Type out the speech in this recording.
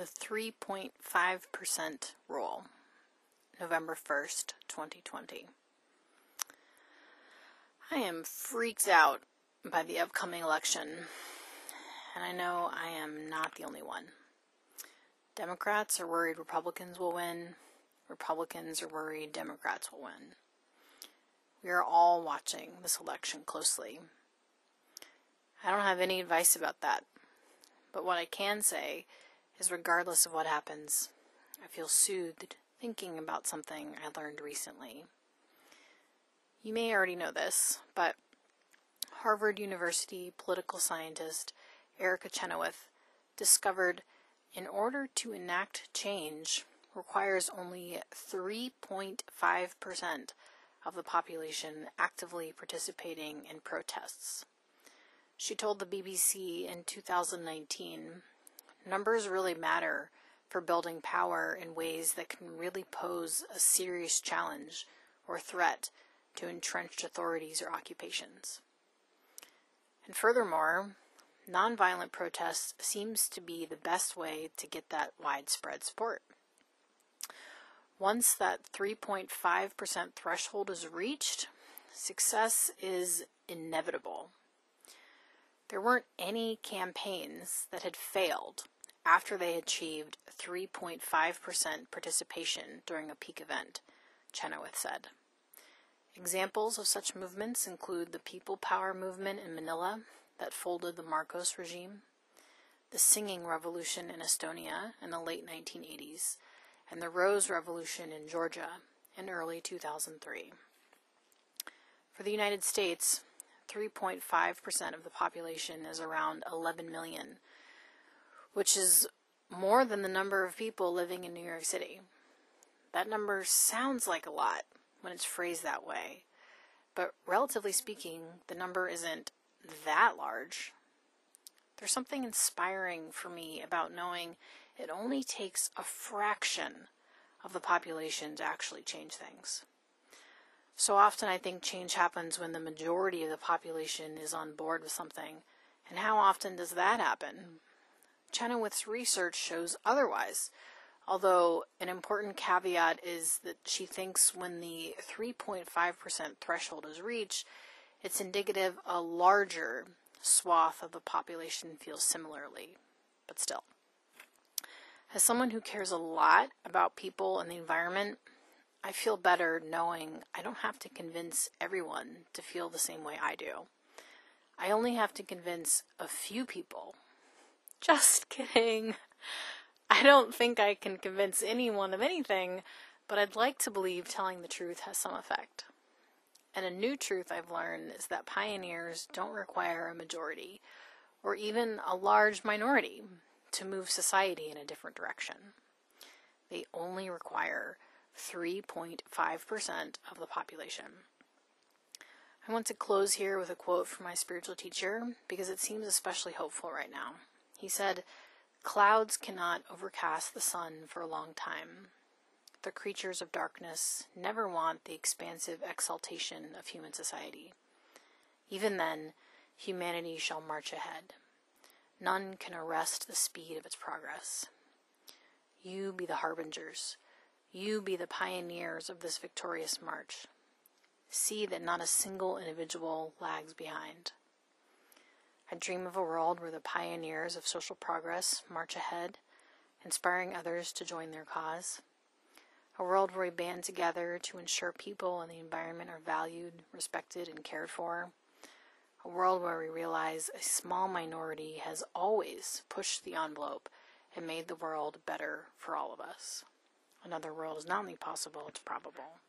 the 3.5% rule, November 1st, 2020. I am freaked out by the upcoming election, and I know I am not the only one. Democrats are worried Republicans will win. Republicans are worried Democrats will win. We are all watching this election closely. I don't have any advice about that, but what I can say is regardless of what happens, I feel soothed thinking about something I learned recently. You may already know this, but Harvard University political scientist Erica Chenoweth discovered in order to enact change requires only 3.5% of the population actively participating in protests. She told the BBC in 2019, "Numbers really matter for building power in ways that can really pose a serious challenge or threat to entrenched authorities or occupations." And furthermore, nonviolent protest seems to be the best way to get that widespread support. Once that 3.5% threshold is reached, success is inevitable. There weren't any campaigns that had failed after they achieved 3.5% participation during a peak event, Chenoweth said. Examples of such movements include the People Power Movement in Manila that folded the Marcos regime, the Singing Revolution in Estonia in the late 1980s, and the Rose Revolution in Georgia in early 2003. For the United States, 3.5% of the population is around 11 million, which is more than the number of people living in New York City. That number sounds like a lot when it's phrased that way, but relatively speaking, the number isn't that large. There's something inspiring for me about knowing it only takes a fraction of the population to actually change things. So often I think change happens when the majority of the population is on board with something, and how often does that happen? Chenoweth's research shows otherwise, although an important caveat is that she thinks when the 3.5% threshold is reached, it's indicative a larger swath of the population feels similarly, but still. As someone who cares a lot about people and the environment, I feel better knowing I don't have to convince everyone to feel the same way I do. I only have to convince a few people. Just kidding. I don't think I can convince anyone of anything, but I'd like to believe telling the truth has some effect. And a new truth I've learned is that pioneers don't require a majority, or even a large minority, to move society in a different direction. They only require 3.5% of the population. I want to close here with a quote from my spiritual teacher, because it seems especially hopeful right now. He said, "Clouds cannot overcast the sun for a long time. The creatures of darkness never want the expansive exaltation of human society. Even then, humanity shall march ahead. None can arrest the speed of its progress. You be the harbingers. You be the pioneers of this victorious march. See that not a single individual lags behind. I dream of a world where the pioneers of social progress march ahead, inspiring others to join their cause. A world where we band together to ensure people and the environment are valued, respected, and cared for. A world where we realize a small minority has always pushed the envelope and made the world better for all of us. Another world is not only possible, it's probable."